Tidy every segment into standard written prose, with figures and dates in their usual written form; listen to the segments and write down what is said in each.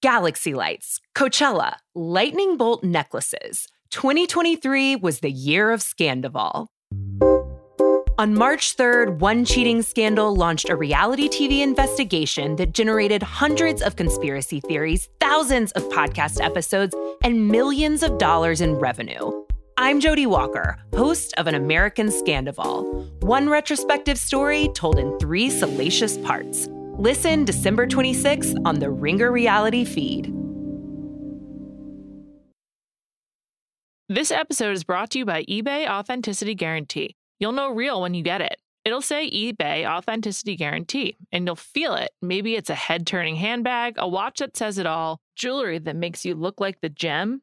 galaxy lights, Coachella, lightning bolt necklaces. 2023 was the year of Scandival. On March 3rd, one cheating scandal launched a reality TV investigation that generated hundreds of conspiracy theories, thousands of podcast episodes, and millions of dollars in revenue. I'm Jodi Walker, host of An American Scandival, one retrospective story told in three salacious parts. Listen December 26th on the Ringer Reality feed. This episode is brought to you by eBay Authenticity Guarantee. You'll know real when you get it. It'll say eBay Authenticity Guarantee, and you'll feel it. Maybe it's a head-turning handbag, a watch that says it all, jewelry that makes you look like the gem,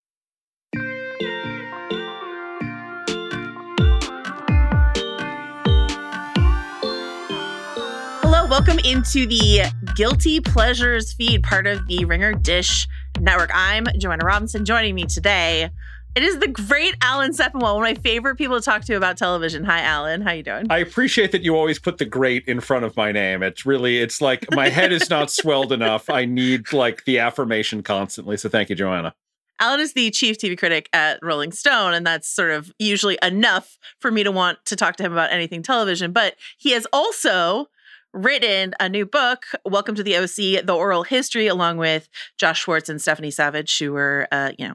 Hello, welcome into the Guilty Pleasures feed, part of the Ringer Dish Network. I'm Joanna Robinson. Joining me today, it is the great Alan Sepinwall, one of my favorite people to talk to about television. Hi, Alan. How you doing? I appreciate that you always put the great in front of my name. It's like my head is not swelled enough. I need like the affirmation constantly. So thank you, Joanna. Alan is the chief TV critic at Rolling Stone, and that's sort of usually enough for me to want to talk to him about anything television. But he has also written a new book, Welcome to the O.C., The Oral History, along with Josh Schwartz and Stephanie Savage, who were,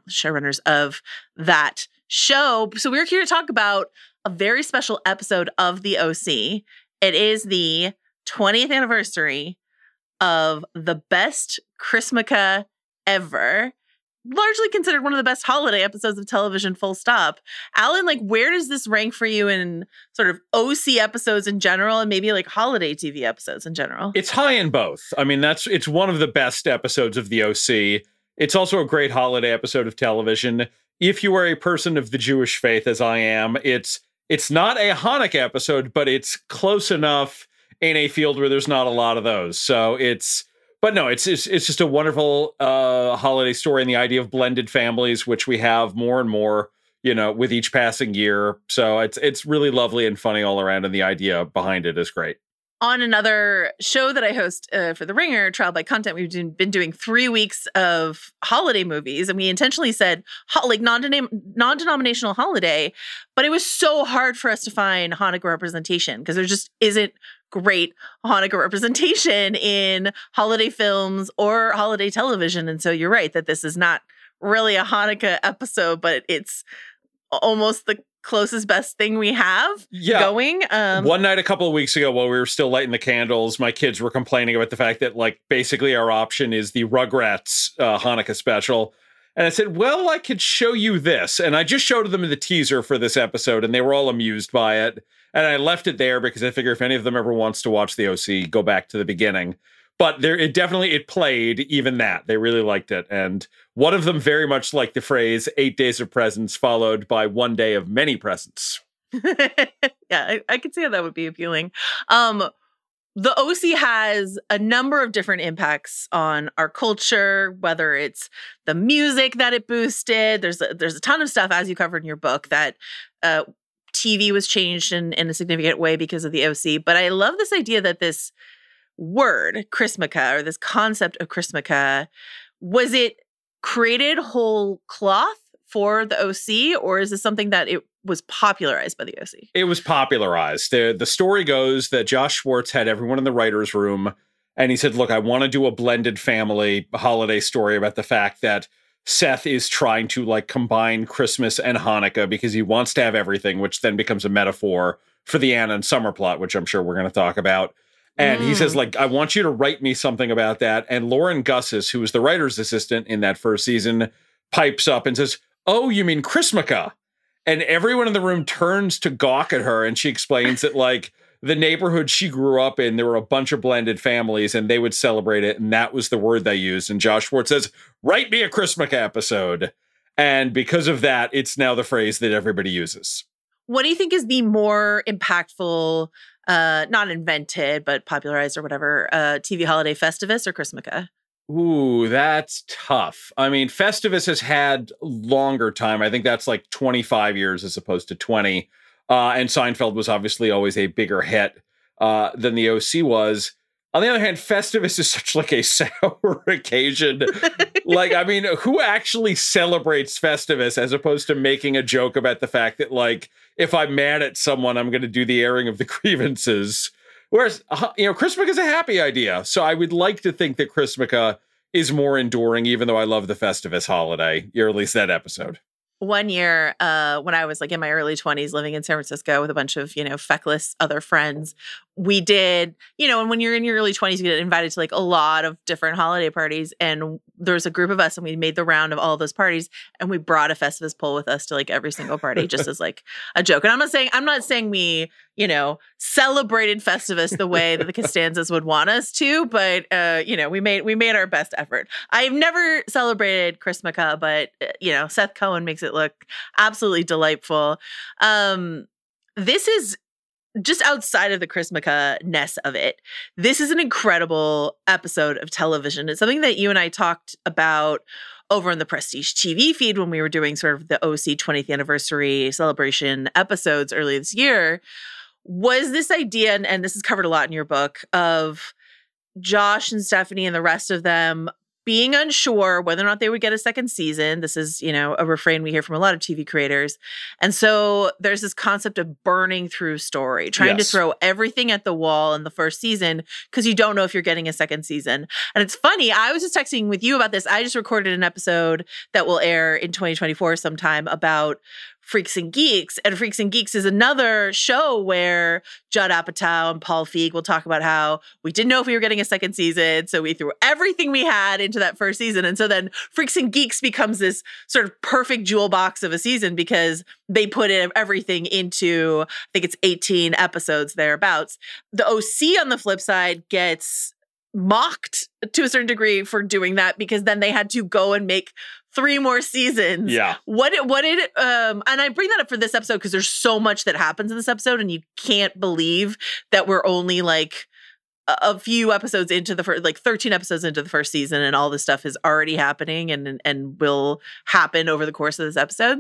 showrunners of that show. So we're here to talk about a very special episode of The O.C. It is the 20th anniversary of the best Chrismukkah ever, largely considered one of the best holiday episodes of television, full stop. Alan, where does this rank for you in sort of OC episodes in general and maybe holiday TV episodes in general? It's high in both. I mean, it's one of the best episodes of the OC. It's also a great holiday episode of television. If you are a person of the Jewish faith, as I am, it's not a Hanukkah episode, but it's close enough in a field where there's not a lot of those. So it's just a wonderful holiday story, and the idea of blended families, which we have more and more, with each passing year. So it's really lovely and funny all around, and the idea behind it is great. On another show that I host for The Ringer, Trial by Content, we've been doing 3 weeks of holiday movies, and we intentionally said non-denominational holiday, but it was so hard for us to find Hanukkah representation because there just isn't great Hanukkah representation in holiday films or holiday television. And so you're right that this is not really a Hanukkah episode, but it's almost the closest best thing we have going. One night a couple of weeks ago, while we were still lighting the candles, my kids were complaining about the fact that basically our option is the Rugrats Hanukkah special. And I said, well, I could show you this. And I just showed them the teaser for this episode, and they were all amused by it. And I left it there because I figure if any of them ever wants to watch the OC, go back to the beginning. But it played even that. They really liked it. And one of them very much liked the phrase 8 days of presents followed by 1 day of many presents. I could see how that would be appealing. The OC has a number of different impacts on our culture, whether it's the music that it boosted. There's a ton of stuff, as you covered in your book, that TV was changed in a significant way because of the O.C. But I love this idea that this word, Chrismukkah, or this concept of Chrismukkah, was it created whole cloth for the O.C., or is this something that it was popularized by the O.C.? It was popularized. The story goes that Josh Schwartz had everyone in the writer's room, and he said, look, I want to do a blended family holiday story about the fact that Seth is trying to, like, combine Christmas and Hanukkah because he wants to have everything, which then becomes a metaphor for the Anna and Summer plot, which I'm sure we're going to talk about. And he says, like, I want you to write me something about that. And Lauren Gussis, who was the writer's assistant in that first season, pipes up and says, oh, you mean Chrismukkah? And everyone in the room turns to gawk at her, and she explains that, like, the neighborhood she grew up in, there were a bunch of blended families, and they would celebrate it, and that was the word they used. And Josh Schwartz says, write me a Chrismukkah episode. And because of that, it's now the phrase that everybody uses. What do you think is the more impactful, not invented, but popularized or whatever, TV holiday, Festivus or Chrismukkah? Ooh, that's tough. I mean, Festivus has had longer time. I think that's like 25 years as opposed to 20. And Seinfeld was obviously always a bigger hit than the O.C. was. On the other hand, Festivus is such like a sour occasion. Like, I mean, who actually celebrates Festivus as opposed to making a joke about the fact that, like, if I'm mad at someone, I'm going to do the airing of the grievances. Whereas, you know, Chrismukkah is a happy idea. So I would like to think that Chrismukkah is more enduring, even though I love the Festivus holiday, or at least that episode. One year, when I was like in my early 20s living in San Francisco with a bunch of, you know, feckless other friends, we did, you know, and when you're in your early 20s, you get invited to like a lot of different holiday parties. And there was a group of us, and we made the round of all those parties, and we brought a Festivus pole with us to like every single party just as like a joke. And I'm not saying we, you know, celebrated Festivus the way that the Costanzas would want us to, but, you know, we made our best effort. I've never celebrated Chrismukkah, but, you know, Seth Cohen makes it look absolutely delightful. This is just outside of the Chrismukkah-ness of it. This is an incredible episode of television. It's something that you and I talked about over on the Prestige TV feed when we were doing sort of the O.C. 20th anniversary celebration episodes earlier this year. Was this idea, and this is covered a lot in your book, of Josh and Stephanie and the rest of them being unsure whether or not they would get a second season. This is, you know, a refrain we hear from a lot of TV creators. And so there's this concept of burning through story, trying to throw everything at the wall in the first season because you don't know if you're getting a second season. And it's funny, I was just texting with you about this. I just recorded an episode that will air in 2024 sometime about Freaks and Geeks. And Freaks and Geeks is another show where Judd Apatow and Paul Feig will talk about how we didn't know if we were getting a second season, so we threw everything we had into that first season. And so then Freaks and Geeks becomes this sort of perfect jewel box of a season because they put in everything into, I think it's 18 episodes thereabouts. The O.C. on the flip side gets mocked to a certain degree for doing that because then they had to go and make 3 more seasons. Yeah. And I bring that up for this episode because there's so much that happens in this episode, and you can't believe that we're only like a few episodes into the first, like 13 episodes into the first season, and all this stuff is already happening and will happen over the course of this episode.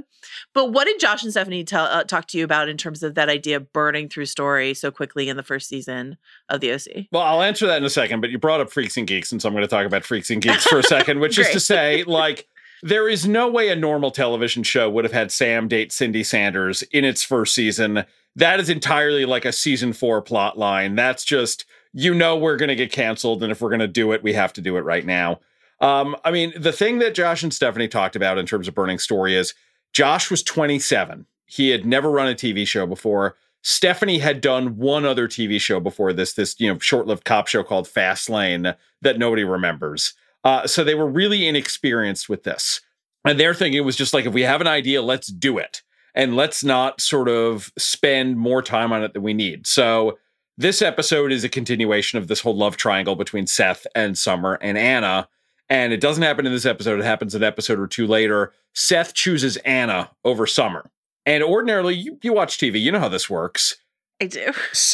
But what did Josh and Stephanie talk to you about in terms of that idea of burning through story so quickly in the first season of the O.C.? Well, I'll answer that in a second, but you brought up Freaks and Geeks, and so I'm going to talk about Freaks and Geeks for a second, which is to say, like, there is no way a normal television show would have had Sam date Cindy Sanders in its first season. That is entirely like a season 4 plot line. That's just, you know, we're going to get canceled, and if we're going to do it, we have to do it right now. I mean, the thing that Josh and Stephanie talked about in terms of burning story is Josh was 27. He had never run a TV show before. Stephanie had done one other TV show before this, you know, short-lived cop show called Fast Lane that nobody remembers. So they were really inexperienced with this. And their thinking was just like, if we have an idea, let's do it. And let's not sort of spend more time on it than we need. So this episode is a continuation of this whole love triangle between Seth and Summer and Anna. And it doesn't happen in this episode. It happens an episode or 2 later. Seth chooses Anna over Summer. And ordinarily, you watch TV, you know how this works. I do.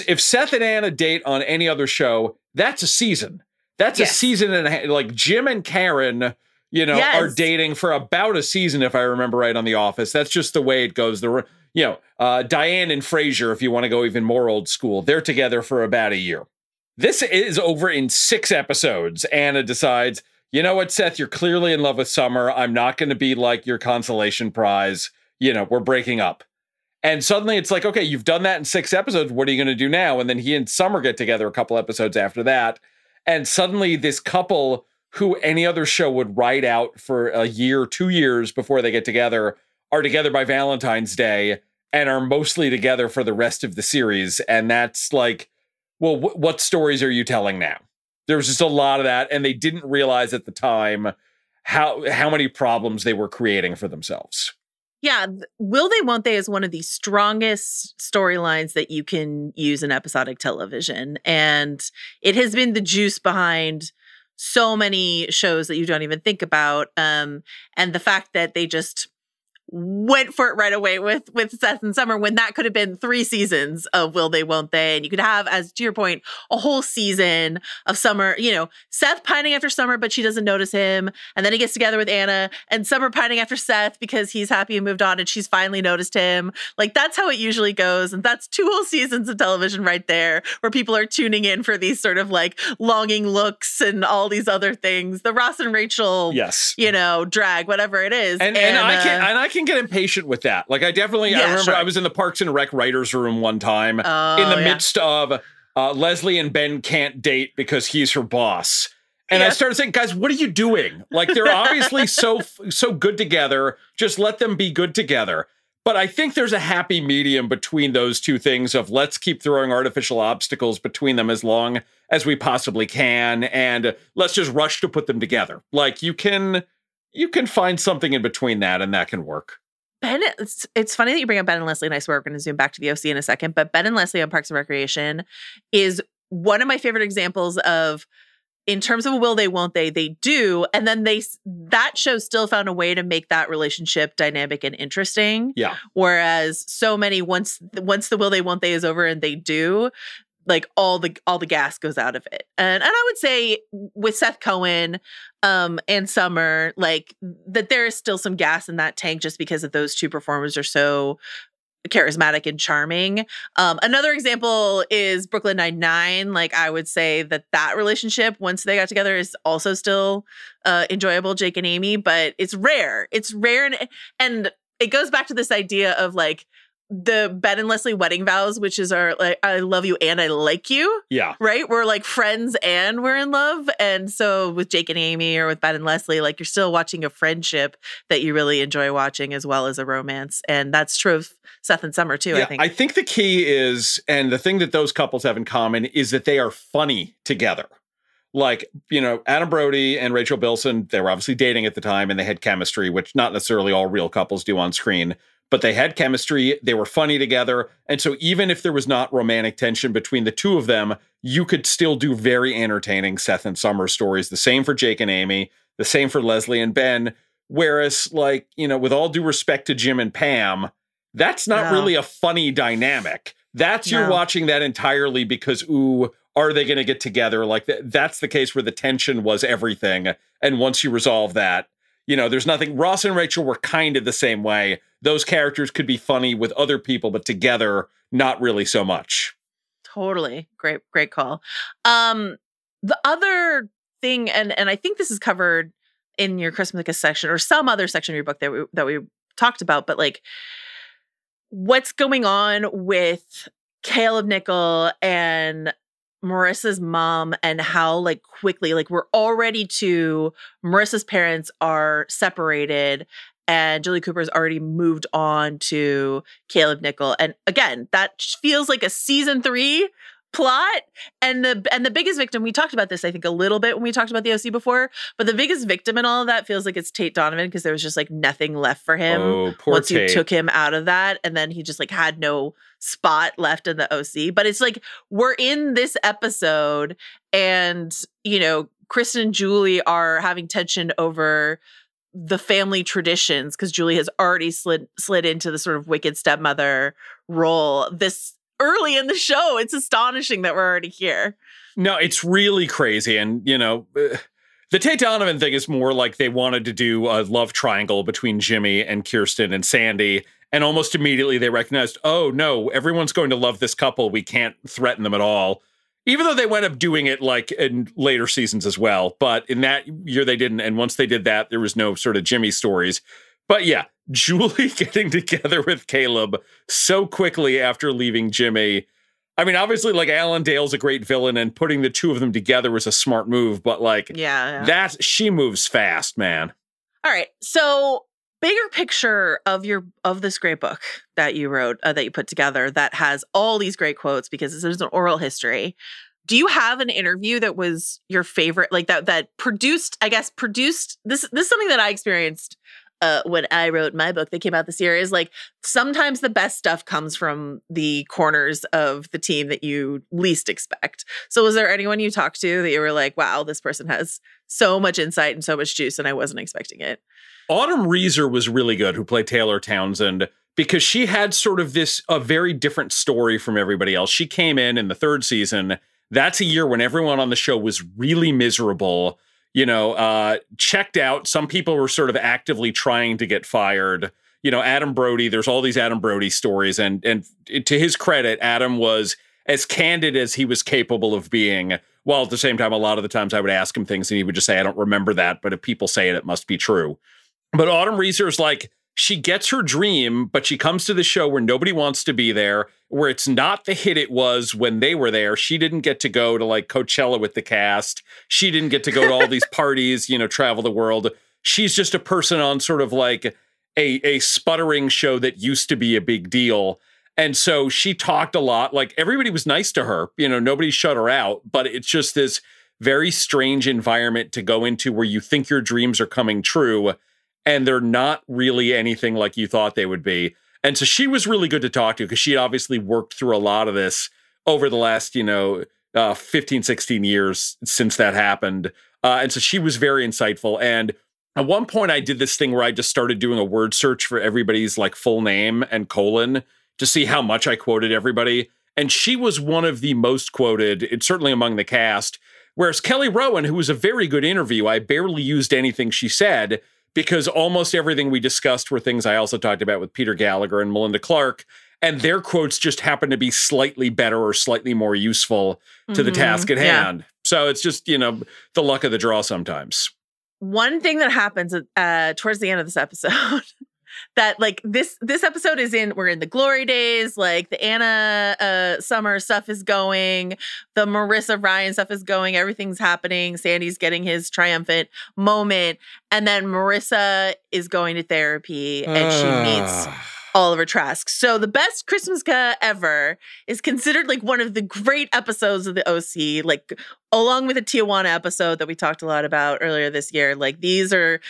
If Seth and Anna date on any other show, that's a season. That's a season and a half. Like Jim and Karen, you know, are dating for about a season, if I remember right, on The Office. That's just the way it goes. you know, Diane and Frasier, if you want to go even more old school, they're together for about a year. This is over in 6 episodes. Anna decides, you know what, Seth, you're clearly in love with Summer. I'm not going to be like your consolation prize. You know, we're breaking up. And suddenly it's like, okay, you've done that in 6 episodes. What are you going to do now? And then he and Summer get together a couple episodes after that. And suddenly this couple who any other show would write out for a year, 2 years before they get together, are together by Valentine's Day and are mostly together for the rest of the series. And that's like, well, what stories are you telling now? There was just a lot of that. And they didn't realize at the time how many problems they were creating for themselves. Yeah. Will they, won't they is one of the strongest storylines that you can use in episodic television. And it has been the juice behind so many shows that you don't even think about. And the fact that they just went for it right away with Seth and Summer, when that could have been 3 seasons of will they, won't they. And you could have, as to your point, a whole season of Summer, you know, Seth pining after Summer, but she doesn't notice him. And then he gets together with Anna, and Summer pining after Seth because he's happy and moved on and she's finally noticed him. Like, that's how it usually goes. And that's 2 whole seasons of television right there, where people are tuning in for these sort of like longing looks and all these other things. The Ross and Rachel, yes, you know, drag, whatever it is. And I can get impatient with that. Like, I definitely, I remember, sure, I was in the Parks and Rec writers' room one time in the midst of Leslie and Ben can't date because he's her boss, and I started saying, guys, what are you doing? Like, they're obviously so good together. Just let them be good together. But I think there's a happy medium between those two things of let's keep throwing artificial obstacles between them as long as we possibly can, and let's just rush to put them together. Like, you can find something in between that, and that can work. Ben, it's funny that you bring up Ben and Leslie, and I swear we're going to zoom back to the O.C. in a second, but Ben and Leslie on Parks and Recreation is one of my favorite examples of, in terms of will they, won't they do. And then that show still found a way to make that relationship dynamic and interesting. Yeah. Whereas so many, once the will they, won't they is over and they do, like all the gas goes out of it. And I would say with Seth Cohen and Summer, like, that there is still some gas in that tank just because of those two performers are so charismatic and charming. Another example is Brooklyn Nine-Nine. Like, I would say that relationship, once they got together, is also still enjoyable, Jake and Amy, but it's rare. It's rare. And it goes back to this idea of, like, the Ben and Leslie wedding vows, which is our, like, I love you and I like you. Yeah. Right? We're like friends and we're in love. And so with Jake and Amy or with Ben and Leslie, like, you're still watching a friendship that you really enjoy watching as well as a romance. And that's true of Seth and Summer too, yeah, I think. I think the key is, and the thing that those couples have in common, is that they are funny together. Like, you know, Adam Brody and Rachel Bilson, they were obviously dating at the time and they had chemistry, which not necessarily all real couples do on screen. But they had chemistry, they were funny together, and so even if there was not romantic tension between the two of them, you could still do very entertaining Seth and Summer stories. The same for Jake and Amy, the same for Leslie and Ben, whereas, like, you know, with all due respect to Jim and Pam, that's not really a funny dynamic. That's you're watching that entirely because, ooh, are they going to get together? Like, that's the case where the tension was everything, and once you resolve that, you know, there's nothing. Ross and Rachel were kind of the same way. Those characters could be funny with other people, but together, not really so much. Totally. Great call. The other thing, and I think this is covered in your Chrismukkah section or some other section of your book that we talked about, but, like, what's going on with Caleb Nickel and Marissa's mom, and how, like, quickly, like, we're already to Marissa's parents are separated and Julie Cooper's already moved on to Caleb Nickel. And again, that feels like a season 3 plot. And the biggest victim, we talked about this, I think, a little bit when we talked about the O.C. before, but the biggest victim in all of that feels like it's Tate Donovan, because there was just, like, nothing left for him once Tate. You took him out of that. And then he just, like, had no spot left in the O.C. But it's like, we're in this episode and, you know, Kristen and Julie are having tension over the family traditions, because Julie has already slid into the sort of wicked stepmother role this early in the show. It's astonishing that we're already here. No, it's really crazy. And, you know, the Tate Donovan thing is more like they wanted to do a love triangle between Jimmy and Kirsten and Sandy. And almost immediately they recognized, oh, no, everyone's going to love this couple. We can't threaten them at all. Even though they went up doing it like in later seasons as well. But in that year, they didn't. And once they did that, there was no sort of Jimmy stories. But yeah, Julie getting together with Caleb so quickly after leaving Jimmy. I mean, obviously, like, Alan Dale's a great villain, and putting the two of them together was a smart move. But, like, yeah. That she moves fast, man. All right. So, bigger picture of this great book that you wrote, that you put together, that has all these great quotes because this is an oral history. Do you have an interview that was your favorite, like that produced this is something that I experienced when I wrote my book that came out this year, is like sometimes the best stuff comes from the corners of the team that you least expect. So was there anyone you talked to that you were like, wow, this person has so much insight and so much juice and I wasn't expecting it? Autumn Reeser was really good, who played Taylor Townsend, because she had sort of a very different story from everybody else. She came in the third season. That's a year when everyone on the show was really miserable, you know, checked out. Some people were sort of actively trying to get fired. You know, Adam Brody, there's all these Adam Brody stories. And to his credit, Adam was as candid as he was capable of being. While at the same time, a lot of the times I would ask him things and he would just say, I don't remember that. But if people say it, it must be true. But Autumn Reeser's like, she gets her dream, but she comes to the show where nobody wants to be there, where it's not the hit it was when they were there. She didn't get to go to like Coachella with the cast. She didn't get to go to all these parties, you know, travel the world. She's just a person on sort of like a sputtering show that used to be a big deal. And so she talked a lot. Like, everybody was nice to her. You know, nobody shut her out, but it's just this very strange environment to go into where you think your dreams are coming true and they're not really anything like you thought they would be. And so she was really good to talk to because she obviously worked through a lot of this over the last, 15, 16 years since that happened. And so she was very insightful. And at one point I did this thing where I just started doing a word search for everybody's like full name and colon to see how much I quoted everybody. And she was one of the most quoted, it's certainly among the cast. Whereas Kelly Rowan, who was a very good interview, I barely used anything she said, because almost everything we discussed were things I also talked about with Peter Gallagher and Melinda Clark, and their quotes just happen to be slightly better or slightly more useful to the task at hand. So it's just, the luck of the draw sometimes. One thing that happens towards the end of this episode that like this episode is in, we're in the glory days, like the Anna Summer stuff is going, the Marissa Ryan stuff is going, everything's happening. Sandy's getting his triumphant moment. And then Marissa is going to therapy and she meets Oliver Trask. So the best Chrismukkah ever is considered like one of the great episodes of the O.C., like along with the Tijuana episode that we talked a lot about earlier this year. Like these are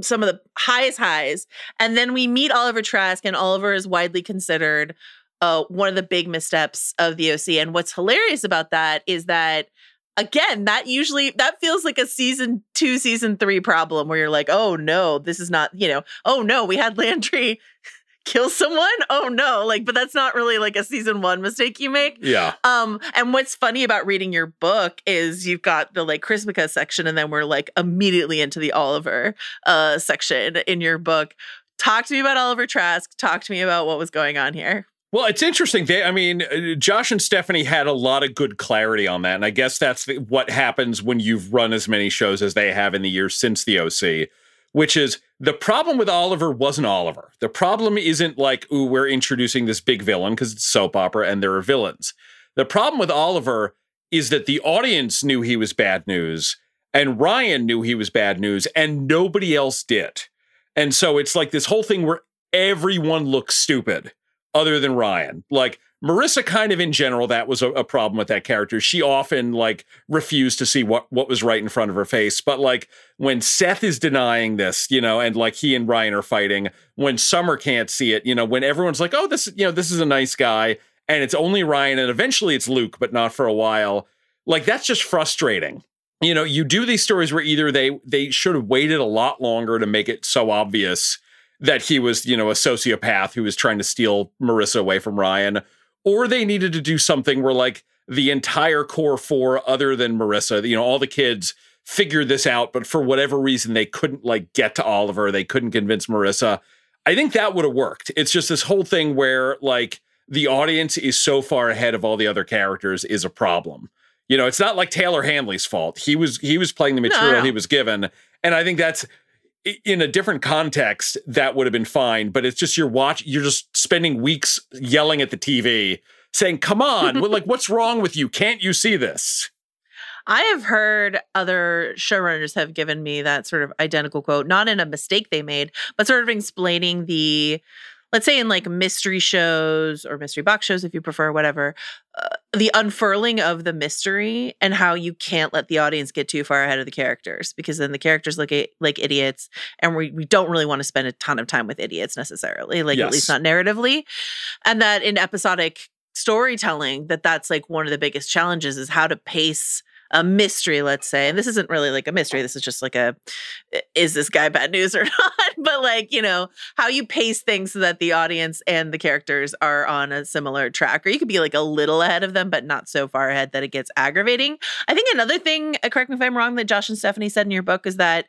some of the highest highs. And then we meet Oliver Trask, and Oliver is widely considered one of the big missteps of the O.C. And what's hilarious about that is that, again, that feels like a season 2, season 3 problem where you're like, oh no, this is not, oh no, we had Landry kill someone. Oh no. Like, but that's not really like a season 1 mistake you make. Yeah. And what's funny about reading your book is you've got the like Chrismukkah section, and then we're like immediately into the Oliver section in your book. Talk to me about Oliver Trask. Talk to me about what was going on here. Well, it's interesting. Josh and Stephanie had a lot of good clarity on that. And I guess that's what happens when you've run as many shows as they have in the years since the O.C., which is the problem with Oliver wasn't Oliver. The problem isn't like, ooh, we're introducing this big villain because it's soap opera and there are villains. The problem with Oliver is that the audience knew he was bad news and Ryan knew he was bad news and nobody else did. And so it's like this whole thing where everyone looks stupid other than Ryan. Like Marissa, kind of in general, that was a problem with that character. She often like refused to see what was right in front of her face. But like when Seth is denying this, and like he and Ryan are fighting, when Summer can't see it, when everyone's like, oh, this is a nice guy, and it's only Ryan, and eventually it's Luke, but not for a while. Like that's just frustrating. You do these stories where either they should have waited a lot longer to make it so obvious that he was, a sociopath who was trying to steal Marissa away from Ryan, or they needed to do something where like the entire core four other than Marissa, all the kids figured this out, but for whatever reason, they couldn't like get to Oliver. They couldn't convince Marissa. I think that would have worked. It's just this whole thing where like the audience is so far ahead of all the other characters is a problem. You know, it's not like Taylor Handley's fault. He was playing the material he was given. And I think that's in a different context, that would have been fine. But it's just you're just spending weeks yelling at the TV saying, come on, like, what's wrong with you? Can't you see this? I have heard other showrunners have given me that sort of identical quote, not in a mistake they made, but sort of explaining the, let's say in like mystery shows or mystery box shows, if you prefer, whatever, the unfurling of the mystery and how you can't let the audience get too far ahead of the characters, because then the characters look like idiots, and we don't really want to spend a ton of time with idiots necessarily, like at least not narratively. And that in episodic storytelling, that's like one of the biggest challenges is how to pace a mystery, let's say. And this isn't really like a mystery. This is just like is this guy bad news or not? But like, you know, how you pace things so that the audience and the characters are on a similar track, or you could be like a little ahead of them, but not so far ahead that it gets aggravating. I think another thing, correct me if I'm wrong, that Josh and Stephanie said in your book is that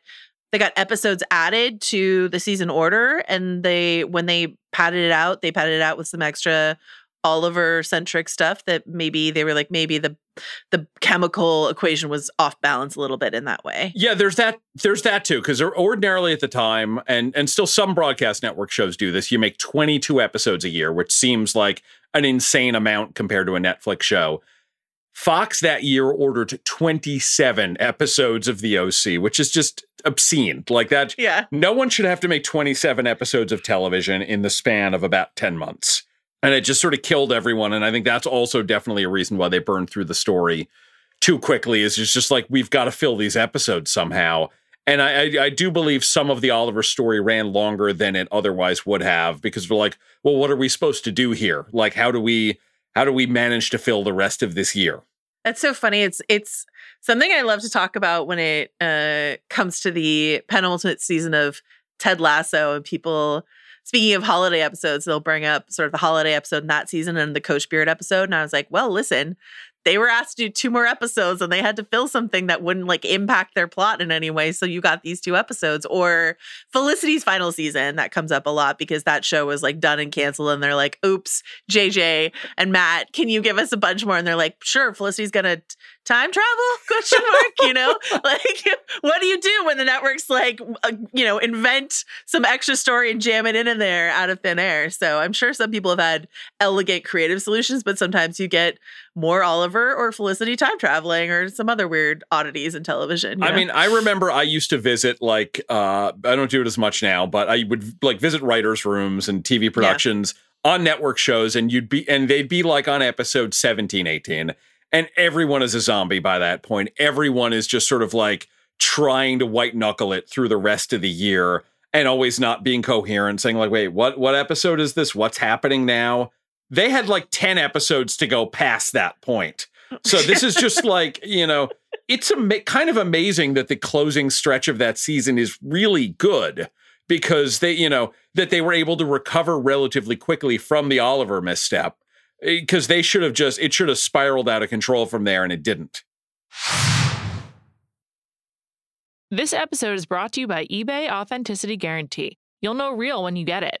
they got episodes added to the season order, and when they padded it out with some extra Oliver-centric stuff that maybe they were like, maybe the chemical equation was off balance a little bit in that way. Yeah, there's that too, because ordinarily at the time, and still some broadcast network shows do this, you make 22 episodes a year, which seems like an insane amount compared to a Netflix show. Fox that year ordered 27 episodes of The O.C., which is just obscene. Like that, no one should have to make 27 episodes of television in the span of about 10 months. And it just sort of killed everyone. And I think that's also definitely a reason why they burned through the story too quickly, is it's just like, we've got to fill these episodes somehow. And I do believe some of the Oliver story ran longer than it otherwise would have, because we're like, well, what are we supposed to do here? Like, how do we manage to fill the rest of this year? That's so funny. It's something I love to talk about when it comes to the penultimate season of Ted Lasso, and people... Speaking of holiday episodes, they'll bring up sort of the holiday episode in that season and the Coach Beard episode. And I was like, well, listen, they were asked to do 2 more episodes and they had to fill something that wouldn't like impact their plot in any way. So you got these 2 episodes. Or Felicity's final season, that comes up a lot because that show was like done and canceled. And they're like, oops, JJ and Matt, can you give us a bunch more? And they're like, sure, Felicity's going to time travel? Question mark, you know? Like, what do you do when the network's like, you know, invent some extra story and jam it in there out of thin air? So I'm sure some people have had elegant creative solutions, but sometimes you get more Oliver or Felicity time traveling or some other weird oddities in television. I mean, I remember I used to visit like, I don't do it as much now, but I would like visit writers' rooms and TV productions on network shows, and they'd be like on episode 17, 18, and everyone is a zombie by that point. Everyone is just sort of like trying to white knuckle it through the rest of the year and always not being coherent, saying like, wait, what episode is this? What's happening now? They had like 10 episodes to go past that point. So this is just like, you know, it's kind of amazing that the closing stretch of that season is really good, because they, you know, that they were able to recover relatively quickly from the Oliver misstep, because they should have it should have spiraled out of control from there, and it didn't. This episode is brought to you by eBay Authenticity Guarantee. You'll know real when you get it.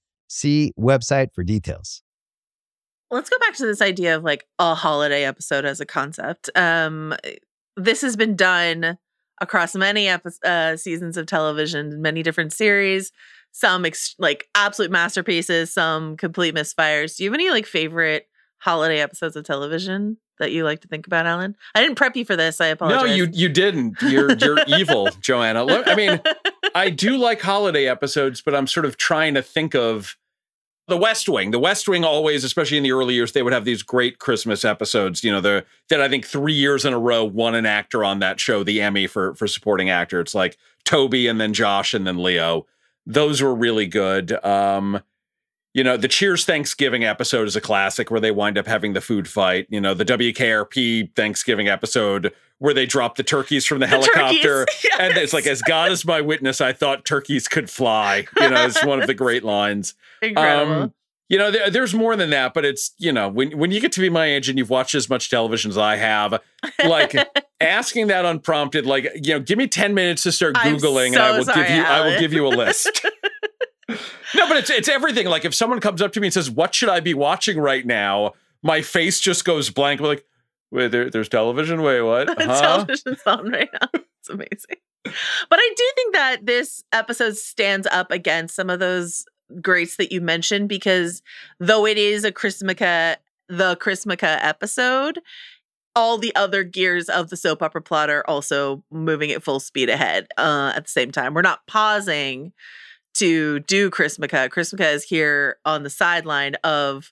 See website for details. Let's go back to this idea of like a holiday episode as a concept. This has been done across many seasons of television, many different series, some like absolute masterpieces, some complete misfires. Do you have any like favorite holiday episodes of television that you like to think about, Alan? I didn't prep you for this. I apologize. No, you didn't. You're evil, Joanna. Look, I mean, I do like holiday episodes, but I'm sort of trying to think of The West Wing. The West Wing always, especially in the early years, they would have these great Christmas episodes, you know, that I think 3 years in a row won an actor on that show the Emmy for supporting actor. It's like Toby and then Josh and then Leo. Those were really good. You know, the Cheers Thanksgiving episode is a classic where they wind up having the food fight. You know, the WKRP Thanksgiving episode where they drop the turkeys from the helicopter. Yes. And it's like, as God is my witness, I thought turkeys could fly. You know, it's one of the great lines. Incredible. You know, there's more than that, but it's, you know, when you get to be my age and you've watched as much television as I have, like asking that unprompted, like, you know, give me 10 minutes to start Googling and I will give you a list. No, but it's everything. Like if someone comes up to me and says, what should I be watching right now? My face just goes blank. I'm like, wait, there's television? Wait, what? Huh? Television's on right now. It's amazing. But I do think that this episode stands up against some of those greats that you mentioned, because though it is a Chrismukkah episode, all the other gears of the soap opera plot are also moving at full speed ahead at the same time. We're not pausing to do Chrismukkah. Chrismukkah is here on the sideline of,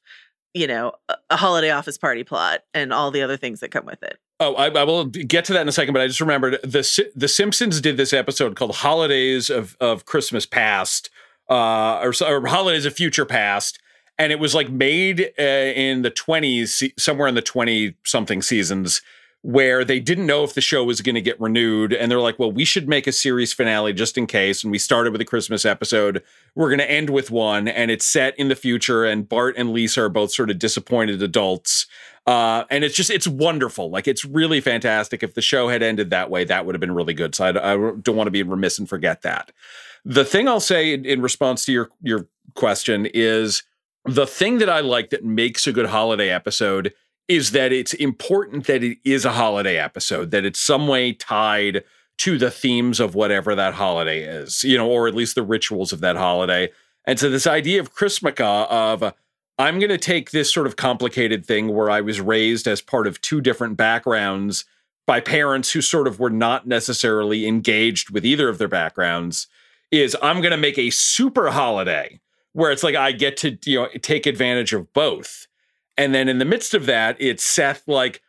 you know, a holiday office party plot and all the other things that come with it. Oh, I will get to that in a second, but I just remembered the Simpsons did this episode called Holidays of Christmas Past, or Holidays of Future Past, and it was like made in the 20s, somewhere in the 20-something seasons, where they didn't know if the show was going to get renewed. And they're like, well, we should make a series finale just in case. And we started with a Christmas episode. We're going to end with one. And it's set in the future. And Bart and Lisa are both sort of disappointed adults. And it's just, it's wonderful. Like, it's really fantastic. If the show had ended that way, that would have been really good. So I don't want to be remiss and forget that. The thing I'll say in response to your question is the thing that I like that makes a good holiday episode is that it's important that it is a holiday episode, that it's some way tied to the themes of whatever that holiday is, you know, or at least the rituals of that holiday. And so this idea of Chrismukkah of, I'm going to take this sort of complicated thing where I was raised as part of two different backgrounds by parents who sort of were not necessarily engaged with either of their backgrounds, is I'm going to make a super holiday where it's like I get to, you know, take advantage of both. And then in the midst of that, it's Seth like,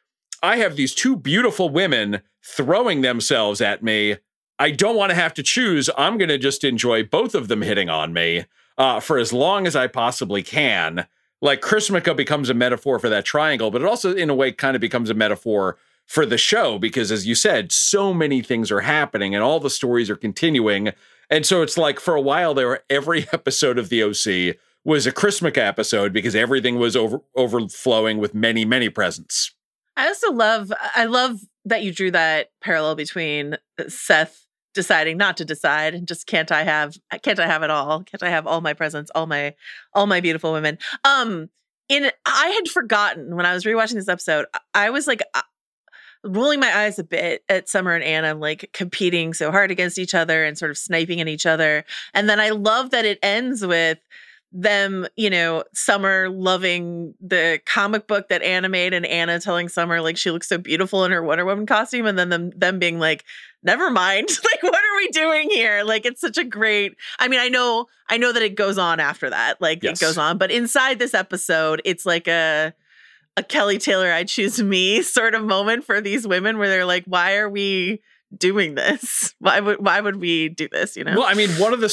I have these two beautiful women throwing themselves at me. I don't want to have to choose. I'm going to just enjoy both of them hitting on me for as long as I possibly can. Like Chrismukkah becomes a metaphor for that triangle, but it also in a way kind of becomes a metaphor for the show because, as you said, so many things are happening and all the stories are continuing. And so it's like for a while there, every episode of The O.C. was a Chrismukkah episode because everything was overflowing with many, many presents. I love that you drew that parallel between Seth deciding not to decide and just can't I have it all? Can't I have all my presents, all my beautiful women? I had forgotten when I was rewatching this episode, I was like, rolling my eyes a bit at Summer and Anna, like competing so hard against each other and sort of sniping at each other. And then I love that it ends with them, you know, Summer loving the comic book that Anna made and Anna telling Summer, like, she looks so beautiful in her Wonder Woman costume. And then them being like, never mind. Like, what are we doing here? Like, it's such a great, I mean, I know that it goes on after that. Like, yes. It goes on. But inside this episode, it's like a Kelly Taylor, I Choose Me sort of moment for these women where they're like, why are we doing this? Why would we do this? You know? Well, I mean, one of the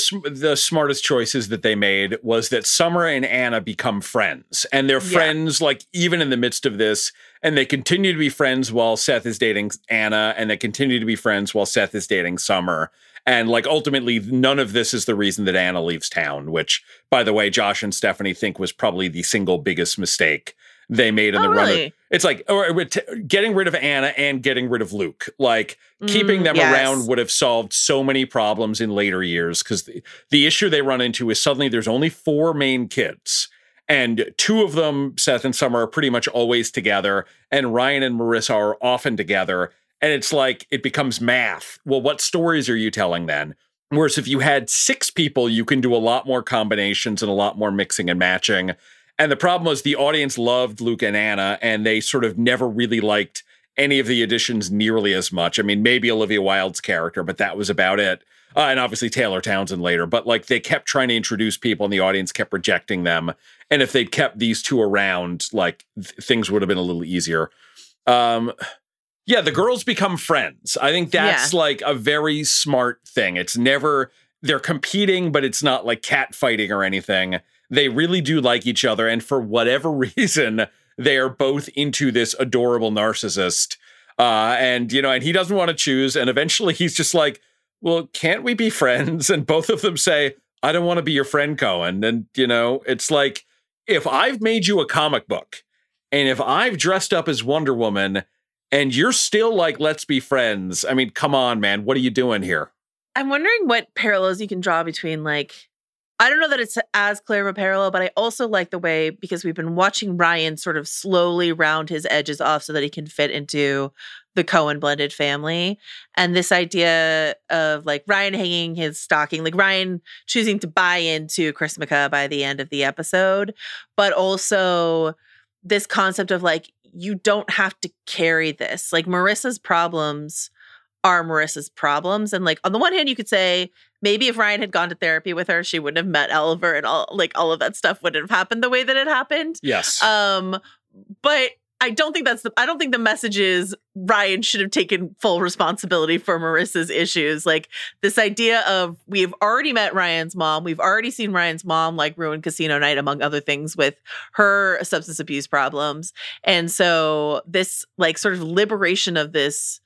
smartest choices that they made was that Summer and Anna become friends, and they're friends, like, even in the midst of this, and they continue to be friends while Seth is dating Anna, and they continue to be friends while Seth is dating Summer. And, like, ultimately, none of this is the reason that Anna leaves town, which, by the way, Josh and Stephanie think was probably the single biggest mistake they made in run of, it's like, or getting rid of Anna and getting rid of Luke, like, keeping them around would have solved so many problems in later years, because the issue they run into is suddenly there's only four main kids, and two of them, Seth and Summer, are pretty much always together, and Ryan and Marissa are often together, and it's like, it becomes math. Well, what stories are you telling then? Whereas if you had six people, you can do a lot more combinations and a lot more mixing and matching. And the problem was the audience loved Luke and Anna, and they sort of never really liked any of the additions nearly as much. I mean, maybe Olivia Wilde's character, but that was about it. And obviously Taylor Townsend later. But, like, they kept trying to introduce people, and the audience kept rejecting them. And if they'd kept these two around, like, things would have been a little easier. Yeah, the girls become friends. I think that's, like, a very smart thing. It's never, they're competing, but it's not, like, catfighting or anything. They really do like each other, and for whatever reason, they are both into this adorable narcissist. And, you know, and he doesn't want to choose, and eventually he's just like, well, can't we be friends? And both of them say, I don't want to be your friend, Cohen. And, you know, it's like, if I've made you a comic book, and if I've dressed up as Wonder Woman, and you're still like, let's be friends, I mean, come on, man, what are you doing here? I'm wondering what parallels you can draw between, like, I don't know that it's as clear of a parallel, but I also like the way, because we've been watching Ryan sort of slowly round his edges off so that he can fit into the Cohen blended family. And this idea of, like, Ryan hanging his stocking, like Ryan choosing to buy into Chrismukkah by the end of the episode, but also this concept of, like, you don't have to carry this. Like, Marissa's problems are Marissa's problems. And, like, on the one hand, you could say, maybe if Ryan had gone to therapy with her, she wouldn't have met Oliver, and all of that stuff wouldn't have happened the way that it happened. Yes. But I don't think the message is Ryan should have taken full responsibility for Marissa's issues. Like, this idea of, we've already met Ryan's mom. We've already seen Ryan's mom, like, ruin Casino Night, among other things, with her substance abuse problems. And so this, like, sort of liberation of this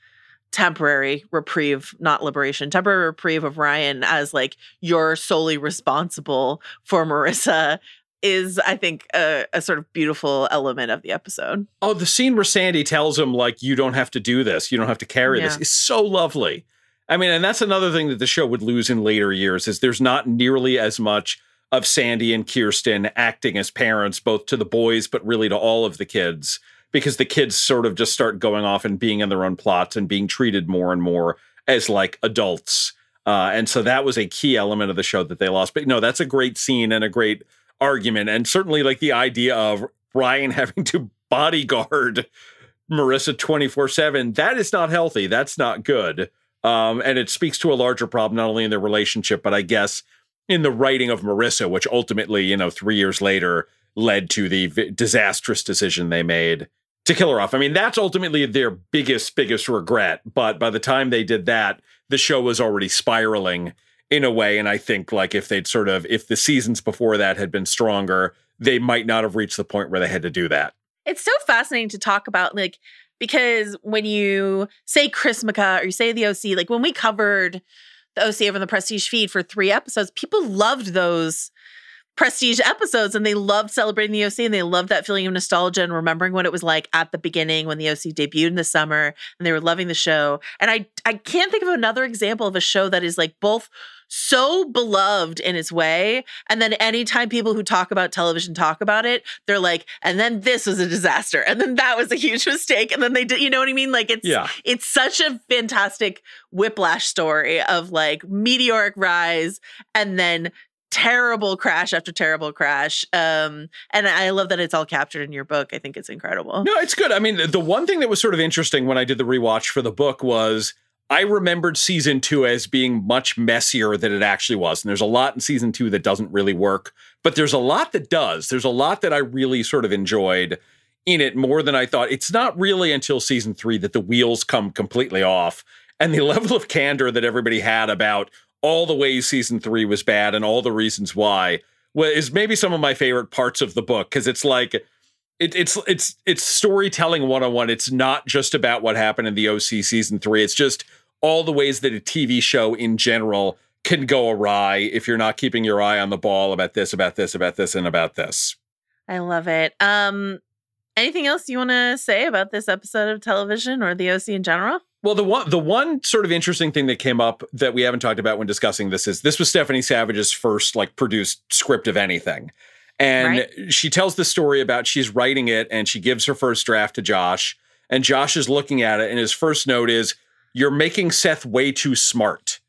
temporary reprieve, not liberation, temporary reprieve of Ryan as, like, you're solely responsible for Marissa is, I think, a sort of beautiful element of the episode. Oh, the scene where Sandy tells him, like, you don't have to do this, you don't have to carry this, is so lovely. I mean, and that's another thing that the show would lose in later years, is there's not nearly as much of Sandy and Kirsten acting as parents, both to the boys, but really to all of the kids, because the kids sort of just start going off and being in their own plots and being treated more and more as, like, adults. And so that was a key element of the show that they lost. But, no, that's a great scene and a great argument. And certainly, like, the idea of Ryan having to bodyguard Marissa 24/7, that is not healthy. That's not good. And it speaks to a larger problem, not only in their relationship, but I guess in the writing of Marissa, which ultimately, you know, 3 years later led to the disastrous decision they made to kill her off. I mean, that's ultimately their biggest regret. But by the time they did that, the show was already spiraling in a way. And I think, like, if the seasons before that had been stronger, they might not have reached the point where they had to do that. It's so fascinating to talk about, like, because when you say Chrismukkah or you say the O.C., like, when we covered the O.C. over the Prestige feed for 3 episodes, people loved those Prestige episodes, and they loved celebrating the O.C., and they loved that feeling of nostalgia and remembering what it was like at the beginning when the O.C. debuted in the summer, and they were loving the show. And I can't think of another example of a show that is, like, both so beloved in its way. And then anytime people who talk about television talk about it, they're like, and then this was a disaster. And then that was a huge mistake. And then they did, you know what I mean? Like it's such a fantastic whiplash story of like meteoric rise and then terrible crash after terrible crash. And I love that it's all captured in your book. I think it's incredible. No, it's good. I mean, the one thing that was sort of interesting when I did the rewatch for the book was I remembered season 2 as being much messier than it actually was. And there's a lot in season 2 that doesn't really work, but there's a lot that does. There's a lot that I really sort of enjoyed in it more than I thought. It's not really until season 3 that the wheels come completely off. And the level of candor that everybody had about all the ways season 3 was bad and all the reasons why is maybe some of my favorite parts of the book. Because it's like, it's storytelling 101. It's not just about what happened in the O.C. season 3. It's just all the ways that a TV show in general can go awry if you're not keeping your eye on the ball about this, about this, about this, and about this. I love it. Anything else you want to say about this episode of television or the O.C. in general? Well, the one sort of interesting thing that came up that we haven't talked about when discussing this is this was Stephanie Savage's first like produced script of anything. And She tells the story about she's writing it and she gives her first draft to Josh, and Josh is looking at it. And his first note is, "You're making Seth way too smart."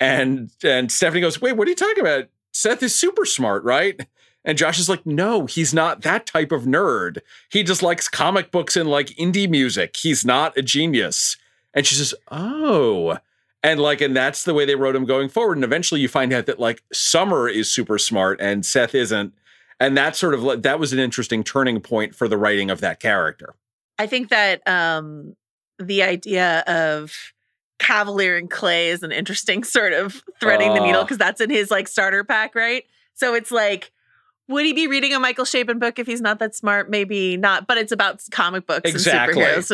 And Stephanie goes, "Wait, what are you talking about? Seth is super smart, right?" And Josh is like, "No, he's not that type of nerd. He just likes comic books and like indie music. He's not a genius." And she says, "Oh," and that's the way they wrote him going forward. And eventually you find out that like Summer is super smart and Seth isn't. And that was an interesting turning point for the writing of that character. I think that the idea of Cavalier and Clay is an interesting sort of threading the needle, because that's in his like starter pack, right? So it's like, would he be reading a Michael Chabon book if he's not that smart? Maybe not, but it's about comic books exactly. And superheroes,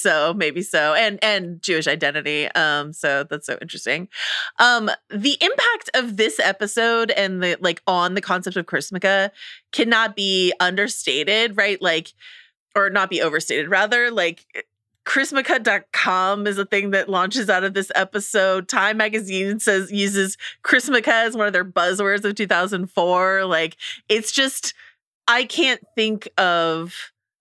so maybe so, and Jewish identity. So that's so interesting. The impact of this episode and the like on the concept of Chrismukkah cannot be understated, right? Like, or not be overstated, rather. Like, Chrismukkah.com is a thing that launches out of this episode. Time magazine uses Chrismukkah as one of their buzzwords of 2004. Like, it's just, I can't think of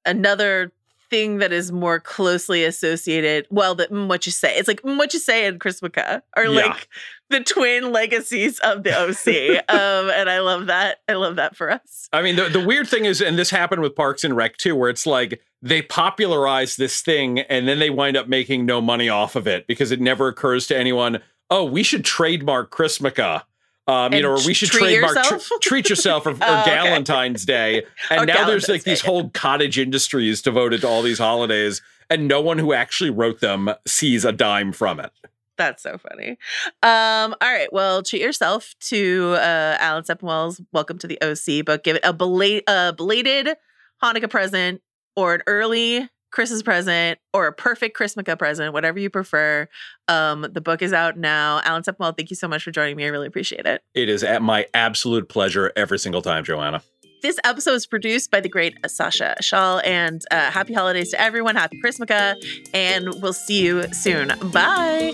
another thing that is more closely associated. Well, what you say. It's like what you say and Chrismukkah are like the twin legacies of the O.C. And I love that. I love that for us. I mean, the weird thing is, and this happened with Parks and Rec too, where it's like, they popularize this thing and then they wind up making no money off of it because it never occurs to anyone, "Oh, we should trademark Chrismukkah." Or we should trademark treat yourself or Galentine's Day. And now there's like these whole cottage industries devoted to all these holidays, and no one who actually wrote them sees a dime from it. That's so funny. All right. Well, treat yourself to Alan Sepinwall's Welcome to the O.C. book. Give it a belated Hanukkah present, or an early Christmas present, or a perfect Chrismukkah present, whatever you prefer. The book is out now. Alan Sepinwall, thank you so much for joining me. I really appreciate it. It is at my absolute pleasure every single time, Joanna. This episode is produced by the great Sasha Ashall, and happy holidays to everyone. Happy Chrismukkah, and we'll see you soon. Bye.